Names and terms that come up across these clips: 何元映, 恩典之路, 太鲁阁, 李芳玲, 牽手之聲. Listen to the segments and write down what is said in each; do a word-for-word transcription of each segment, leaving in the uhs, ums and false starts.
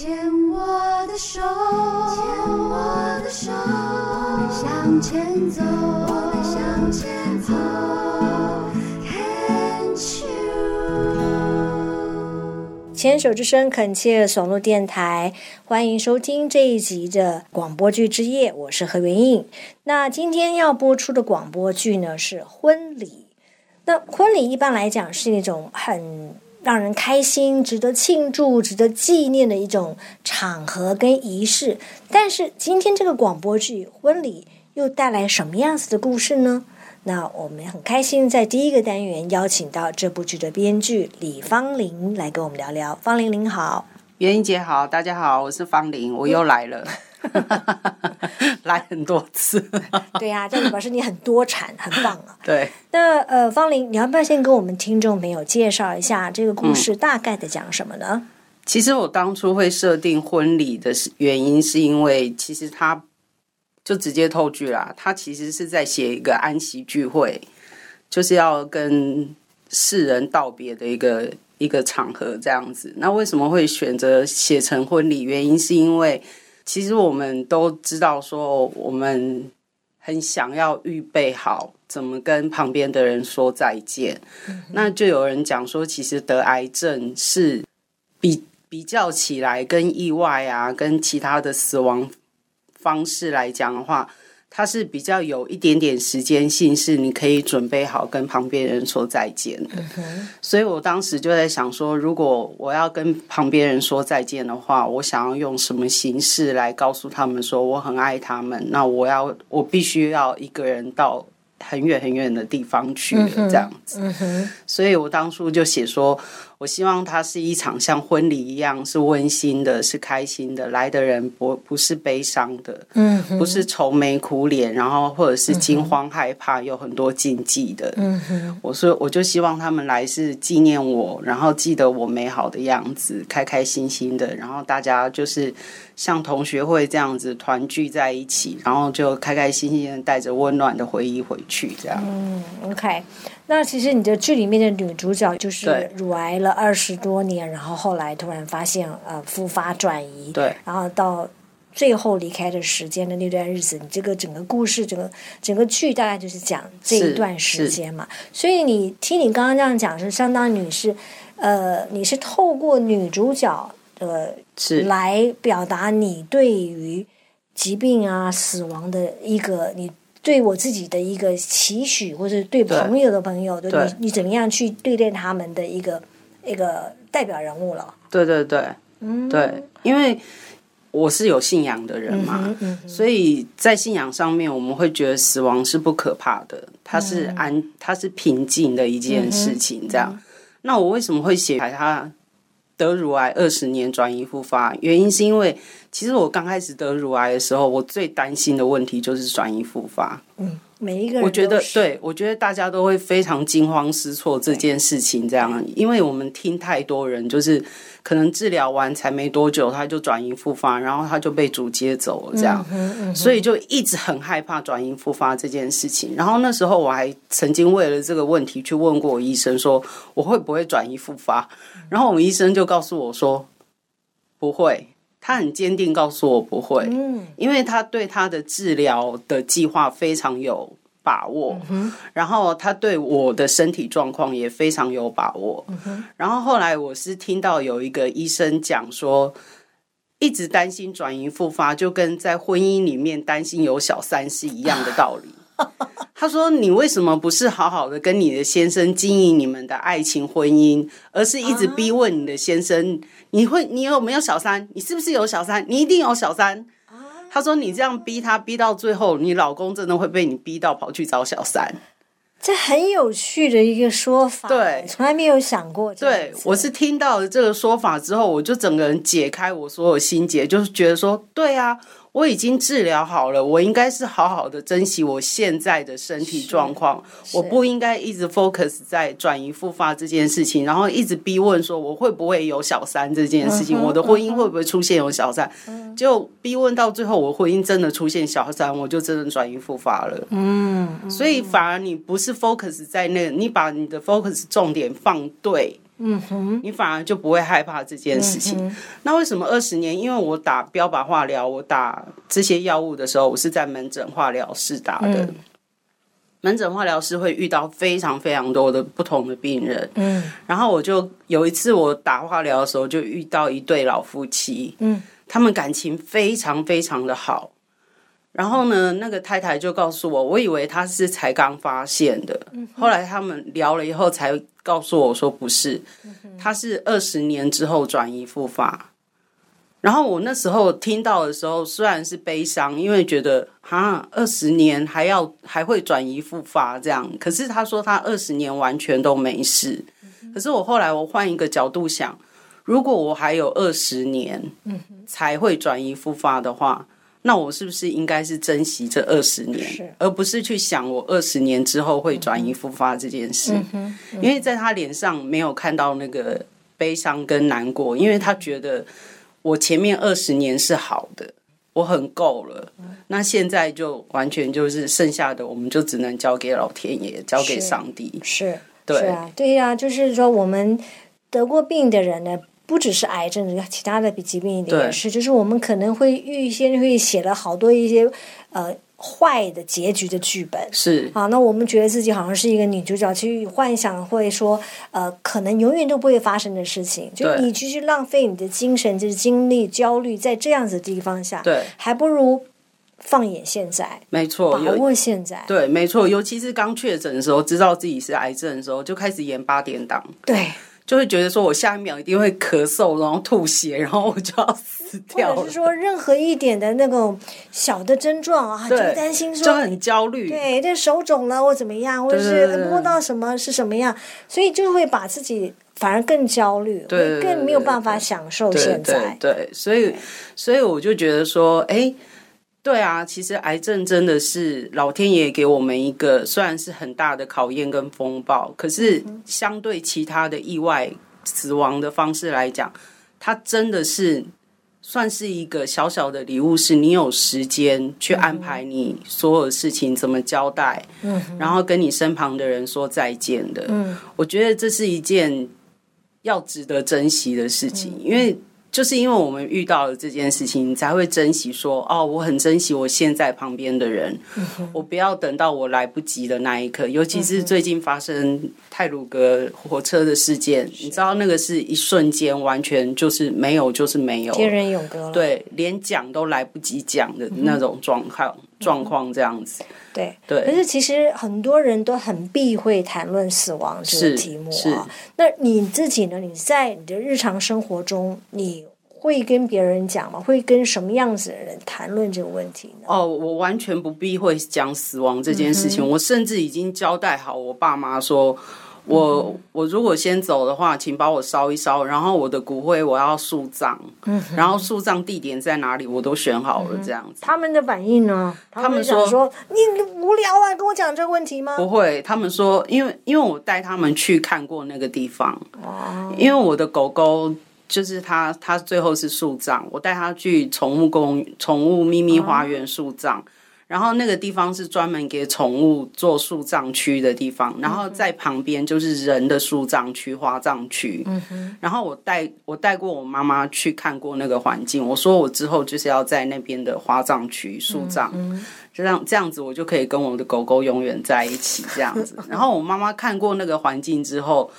牵我的手，牵我的手，我们向前走，我们向前走。牵手之声，恳切耸录电台，欢迎收听这一集的广播剧之夜，我是何元映。那今天要播出的广播剧呢是婚礼。那婚礼一般来讲是一种很让人开心、值得庆祝、值得纪念的一种场合跟仪式，但是今天这个广播剧婚礼又带来什么样子的故事呢？那我们很开心在第一个单元邀请到这部剧的编剧李芳玲来跟我们聊聊。芳玲您好。元映姐好，大家好，我是芳玲，我又来了来很多次对啊，这表示你很多产，很棒啊。对，那呃，芳玲，你要不要先跟我们听众朋友介绍一下这个故事大概的讲什么呢？嗯、其实我当初会设定婚礼的原因是因为其实他就直接透剧啦，他其实是在写一个安息聚会，就是要跟世人道别的一个一个场合这样子。那为什么会选择写成婚礼？原因是因为其实我们都知道说我们很想要预备好怎么跟旁边的人说再见、嗯、那就有人讲说其实得癌症是比比较起来跟意外啊跟其他的死亡方式来讲的话，它是比较有一点点时间性，是你可以准备好跟旁边人说再见的、嗯、所以我当时就在想说如果我要跟旁边人说再见的话，我想要用什么形式来告诉他们说我很爱他们，那我要我必须要一个人到很远很远的地方去了、嗯、这样子、嗯、所以我当初就写说我希望它是一场像婚礼一样是温馨的，是开心的，来的人 不, 不是悲伤的、嗯、不是愁眉苦脸，然后或者是惊慌害怕、嗯、有很多禁忌的、嗯、我说我就希望他们来是纪念我，然后记得我美好的样子，开开心心的，然后大家就是像同学会这样子团聚在一起，然后就开开心心的带着温暖的回忆回去这样。嗯 OK， 那其实你的剧里面的女主角就是乳癌了二十多年，然后后来突然发现呃复发转移，对，然后到最后离开的时间的那段日子，你这个整个故事整个整个剧大概就是讲这一段时间嘛。所以你听你刚刚这样讲是相当于你是呃你是透过女主角呃，是来表达你对于疾病啊死亡的一个你对我自己的一个期许，或者对朋友的朋友 对, 对, 对 你, 你怎么样去对待他们的一个一个代表人物了。对对对、嗯、对，因为我是有信仰的人嘛、嗯嗯、所以在信仰上面我们会觉得死亡是不可怕的，它是安、嗯、它是平静的一件事情这样、嗯嗯、那我为什么会写它得乳癌二十年转移复发，原因是因为其实我刚开始得乳癌的时候，我最担心的问题就是转移复发。嗯，每一个人我觉得对，我觉得大家都会非常惊慌失措这件事情这样，因为我们听太多人就是可能治疗完才没多久他就转移复发，然后他就被主接走了这样、嗯嗯、所以就一直很害怕转移复发这件事情。然后那时候我还曾经为了这个问题去问过我医生说我会不会转移复发，然后我医生就告诉我说不会，他很坚定告诉我不会、嗯、因为他对他的治疗的计划非常有把握、嗯、然后他对我的身体状况也非常有把握、嗯、然后后来我是听到有一个医生讲说一直担心转移复发就跟在婚姻里面担心有小三是一样的道理他说你为什么不是好好的跟你的先生经营你们的爱情婚姻，而是一直逼问你的先生、啊、你会你有没有小三，你是不是有小三，你一定有小三、啊、他说你这样逼他逼到最后你老公真的会被你逼到跑去找小三。这很有趣的一个说法，对，从来没有想过这样子。对，我是听到了这个说法之后我就整个人解开我所有心结，就是觉得说对啊，我已经治疗好了，我应该是好好的珍惜我现在的身体状况，我不应该一直 focus 在转移复发这件事情，然后一直逼问说我会不会有小三这件事情、嗯、我的婚姻会不会出现有小三、嗯、就逼问到最后我婚姻真的出现小三，我就真的转移复发了。 嗯, 嗯所以反而你不是 focus 在那个，你把你的 focus 重点放对嗯哼，你反而就不会害怕这件事情。嗯、那为什么二十年？因为我打标靶化疗，我打这些药物的时候，我是在门诊化疗室打的。嗯、门诊化疗室会遇到非常非常多的不同的病人。嗯，然后我就有一次我打化疗的时候，就遇到一对老夫妻。嗯，他们感情非常非常的好。然后呢，那个太太就告诉我，我以为她是才刚发现的，嗯、后来他们聊了以后才告诉我说不是，她是二十年之后转移复发。然后我那时候听到的时候，虽然是悲伤，因为觉得哈二十年还要还会转移复发这样，可是她说她二十年完全都没事。可是我后来我换一个角度想，如果我还有二十年才会转移复发的话。那我是不是应该是珍惜这二十年，而不是去想我二十年之后会转移复发这件事、嗯嗯、因为在他脸上没有看到那个悲伤跟难过，因为他觉得我前面二十年是好的，我很够了、嗯、那现在就完全就是剩下的我们就只能交给老天爷，交给上帝。 是, 是对是啊对啊，就是说我们得过病的人呢，不只是癌症，其他的疾病也是，就是我们可能会预先会写了好多一些呃坏的结局的剧本，是啊，那我们觉得自己好像是一个女主角，去幻想会说呃可能永远都不会发生的事情，就你继续浪费你的精神就是精力焦虑在这样子的地方下，对，还不如放眼现在，没错，把握现在，对，没错，尤其是刚确诊的时候，知道自己是癌症的时候，就开始演八点档，对。就会觉得说我下一秒一定会咳嗽，然后吐血，然后我就要死掉了，或者是说任何一点的那种小的症状啊，就担心说就很焦虑，对，这手肿了我怎么样，或者是摸到什么是什么样，所以就会把自己反而更焦虑，对，更没有办法享受现在， 对, 对, 对, 对，所以所以我就觉得说哎，对啊，其实癌症真的是老天爷给我们一个虽然是很大的考验跟风暴，可是相对其他的意外死亡的方式来讲，它真的是算是一个小小的礼物，是你有时间去安排你所有事情怎么交代、嗯、然后跟你身旁的人说再见的、嗯、我觉得这是一件要值得珍惜的事情、嗯、因为就是因为我们遇到了这件事情，你才会珍惜说哦，我很珍惜我现在旁边的人、嗯、我不要等到我来不及的那一刻，尤其是最近发生太鲁阁火车的事件、嗯、你知道那个是一瞬间完全就是没有就是没有天人永隔了，对，连讲都来不及讲的那种状况、嗯、状况这样子，对对。可是其实很多人都很避讳谈论死亡这个题目啊。那你自己呢？你在你的日常生活中，你会跟别人讲吗？会跟什么样子的人谈论这个问题呢？哦，我完全不避讳讲死亡这件事情、嗯、我甚至已经交代好我爸妈说我我如果先走的话，请把我烧一烧，然后我的骨灰我要树葬、嗯、然后树葬地点在哪里我都选好了这样子、嗯、他们的反应呢？他们想说你无聊啊跟我讲这个问题吗？不会，他们说因为因为我带他们去看过那个地方、哦、因为我的狗狗就是他他最后是树葬，我带他去宠物公宠物秘密花园树葬、哦，然后那个地方是专门给宠物做树葬区的地方，然后在旁边就是人的树葬区、花葬区、嗯、然后我带我带过我妈妈去看过那个环境，我说我之后就是要在那边的花葬区树葬、嗯、这样这样子我就可以跟我的狗狗永远在一起这样子。然后我妈妈看过那个环境之后，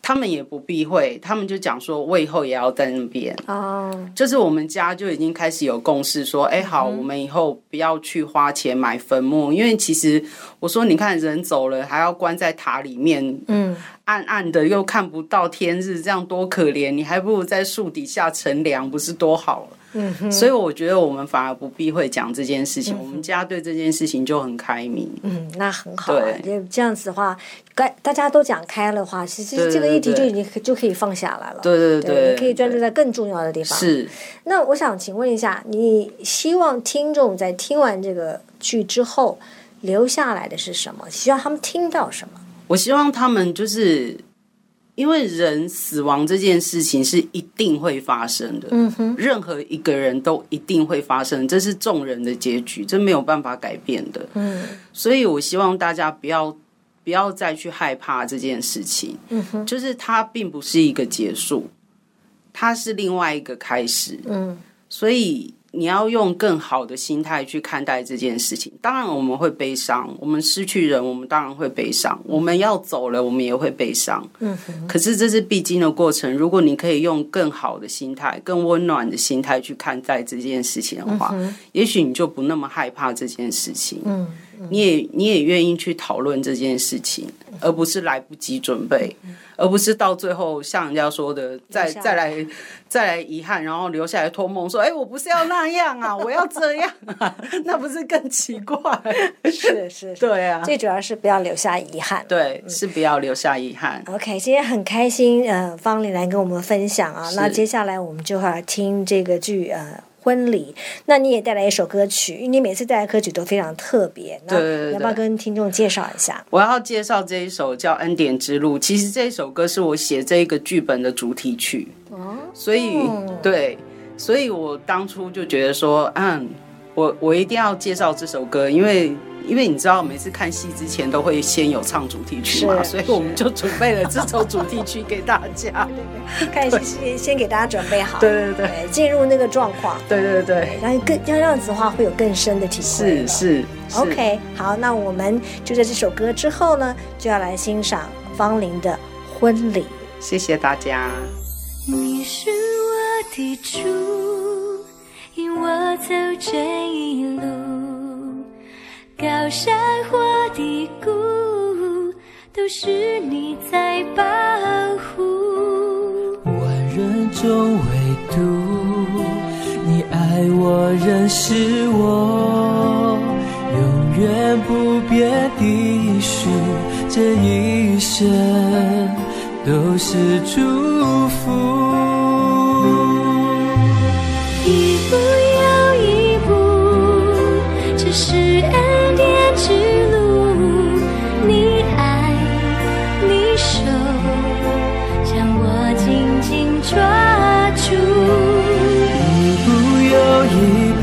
他们也不避讳，他们就讲说我以后也要在那边、oh. 就是我们家就已经开始有共识说哎、欸，好、mm-hmm. 我们以后不要去花钱买坟墓，因为其实我说你看人走了还要关在塔里面、嗯、暗暗的又看不到天日，这样多可怜，你还不如在树底下乘凉不是多好了、嗯、所以我觉得我们反而不避讳讲这件事情、嗯、我们家对这件事情就很开明。嗯，那很好、啊、对，这样子的话大家都讲开了的话，其实这个议题就已经就可以放下来了，对对 对, 对, 对，你可以专注在更重要的地方。是，那我想请问一下，你希望听众在听完这个剧之后留下来的是什么？希望他们听到什么？我希望他们就是因为人死亡这件事情是一定会发生的、嗯、哼，任何一个人都一定会发生，这是众人的结局，这没有办法改变的、嗯、所以我希望大家不要不要再去害怕这件事情。嗯哼，就是它并不是一个结束，它是另外一个开始。嗯，所以你要用更好的心态去看待这件事情。当然我们会悲伤，我们失去人我们当然会悲伤，我们要走了我们也会悲伤。嗯哼，可是这是必经的过程。如果你可以用更好的心态更温暖的心态去看待这件事情的话，嗯，也许你就不那么害怕这件事情。嗯，你也你也愿意去讨论这件事情，而不是来不及准备，而不是到最后像人家说的再再来再来遗憾，然后留下来托梦说，哎，我不是要那样啊，我要这样啊，那不是更奇怪？是是，对啊，最主要是不要留下遗憾。对，是不要留下遗憾。OK， 今天很开心，呃，方玲来跟我们分享啊。那接下来我们就要听这个剧呃。婚礼，那你也带来一首歌曲，因为你每次带来歌曲都非常特别。那你要不要跟听众介绍一下？我要介绍这一首叫《恩典之路》，其实这首歌是我写这个剧本的主题曲。哦，所以对，所以我当初就觉得说，嗯，我我一定要介绍这首歌，因为。因为你知道每次看戏之前都会先有唱主题曲嘛，所以我们就准备了这首主题曲给大家。看戏先给大家准备好，对对 对, 对，进入那个状况，对对 对, 对，然后更要让子华会有更深的体会。是是 OK， 好，那我们就在这首歌之后呢，就要来欣赏方玲的婚礼。谢谢大家。你是我的主，引我走这一路，高山或低谷，都是你在保护。万人中唯独你爱我，认识我，永远不变的应许，这一生都是祝福。一步又一步，这是爱。之路，你爱，你手，将我紧紧抓住。一步又一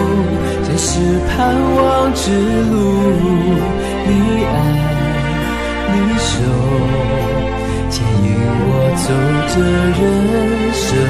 步，这是盼望之路，你爱，你手，牵引我走这人生路。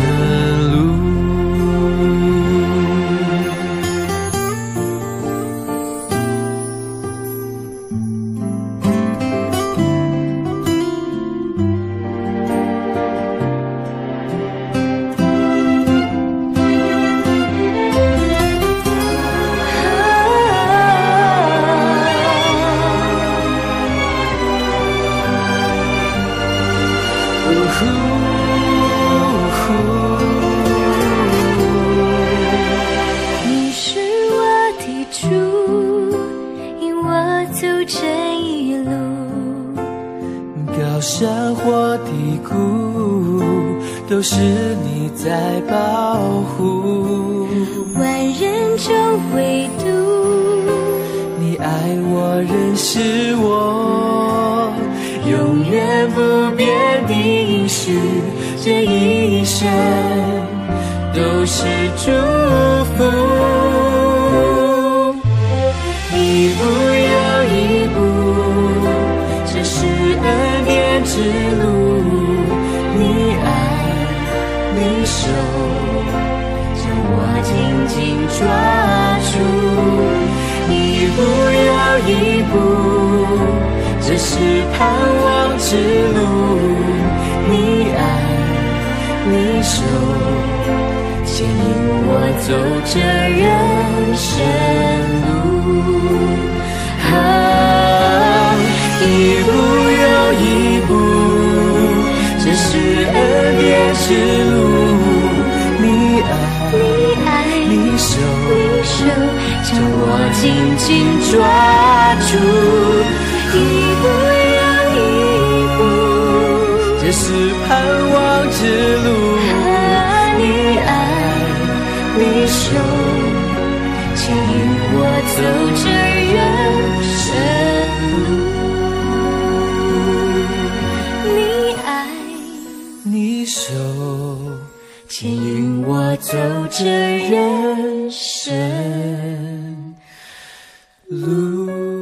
人生路。